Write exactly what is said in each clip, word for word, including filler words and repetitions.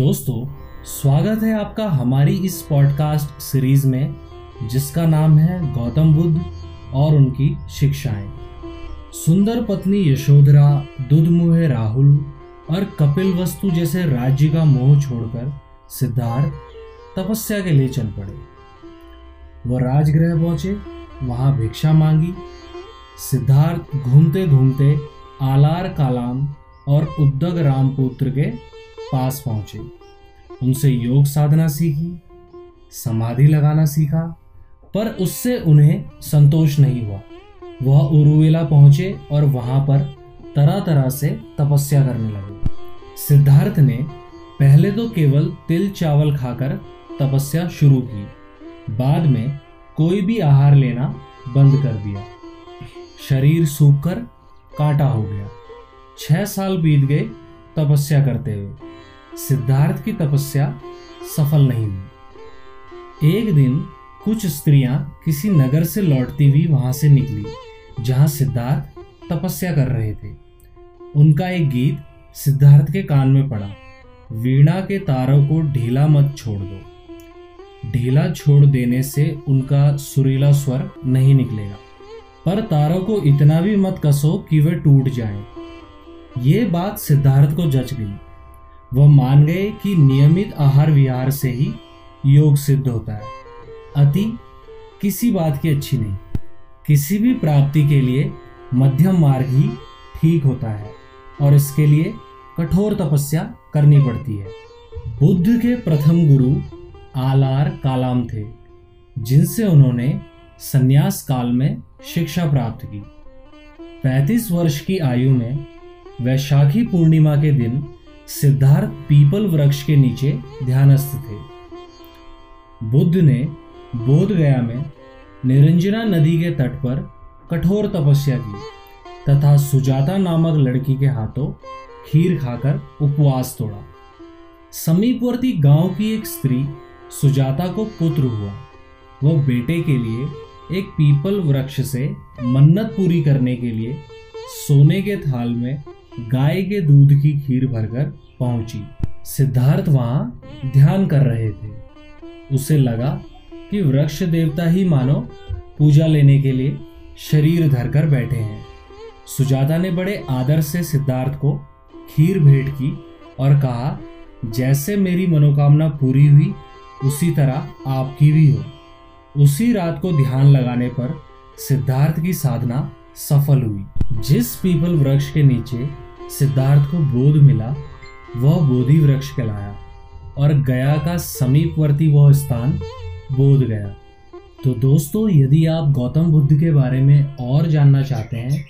दोस्तों, स्वागत है आपका हमारी इस पॉडकास्ट सीरीज में जिसका नाम है गौतम बुद्ध और उनकी शिक्षाएं। सुंदर पत्नी यशोधरा, दुधमुहे राहुल और कपिलवस्तु जैसे राज्य का मोह छोड़कर सिद्धार्थ तपस्या के लिए चल पड़े। वह राजगृह पहुंचे, वहां भिक्षा मांगी। सिद्धार्थ घूमते घूमते आलार कालाम और उद्दग रामपुत्र के पास पहुंचे। उनसे योग साधना सीखी, समाधि लगाना सीखा, पर उससे उन्हें संतोष नहीं हुआ। वह उरुवेला पहुंचे और वहां पर तरह तरह से तपस्या करने लगे। सिद्धार्थ ने पहले तो केवल तिल चावल खाकर तपस्या शुरू की, बाद में कोई भी आहार लेना बंद कर दिया। शरीर सूख कर कांटा हो गया। छह साल बीत गए तपस्या करते हुए। सिद्धार्थ की तपस्या सफल नहीं हुई। एक दिन कुछ स्त्रियां किसी नगर से लौटती हुई वहां से निकली जहां सिद्धार्थ तपस्या कर रहे थे। उनका एक गीत सिद्धार्थ के कान में पड़ा, वीणा के तारों को ढीला मत छोड़ दो। ढीला छोड़ देने से उनका सुरीला स्वर नहीं निकलेगा, पर तारों को इतना भी मत कसो कि वे टूट जाएं। ये बात सिद्धार्थ को जच गई। वह मान गए कि नियमित आहार विहार से ही योग सिद्ध होता है। अति किसी बात की अच्छी नहीं। किसी भी प्राप्ति के लिए मध्यम मार्ग ही ठीक होता है और इसके लिए कठोर तपस्या करनी पड़ती है। बुद्ध के प्रथम गुरु आलार कालाम थे, जिनसे उन्होंने संन्यास काल में शिक्षा प्राप्त की। पैंतीस वर्ष की आयु में वैशाखी पूर्णिमा के दिन सिद्धार्थ पीपल वृक्ष के नीचे ध्यानस्थ थे। बुद्ध ने बोधगया में निरंजना नदी के तट पर कठोर तपस्या की तथा सुजाता नामक लड़की के हाथों खीर खाकर उपवास तोड़ा। समीपवर्ती गांव की एक स्त्री सुजाता को पुत्र हुआ। वह बेटे के लिए एक पीपल वृक्ष से मन्नत पूरी करने के लिए सोने के थाल में गाय के दूध की खीर भरकर पहुंची। सिद्धार्थ वहां ध्यान कर रहे थे। उसे लगा कि वृक्ष देवता ही मानो पूजा लेने के लिए शरीर धरकर बैठे हैं। सुजाता ने बड़े आदर से सिद्धार्थ को खीर भेंट की और कहा, जैसे मेरी मनोकामना पूरी हुई उसी तरह आपकी भी हो। उसी रात को ध्यान लगाने पर सिद्धार्थ की साधना सफल हुई। जिस पीपल वृक्ष के नीचे सिद्धार्थ को बोध मिला वह बोधी वृक्ष कहलाया और गया का समीपवर्ती वह स्थान बोध गया। तो दोस्तों, यदि आप गौतम बुद्ध के बारे में और जानना चाहते हैं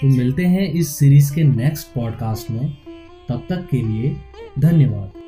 तो मिलते हैं इस सीरीज़ के नेक्स्ट पॉडकास्ट में। तब तक के लिए धन्यवाद।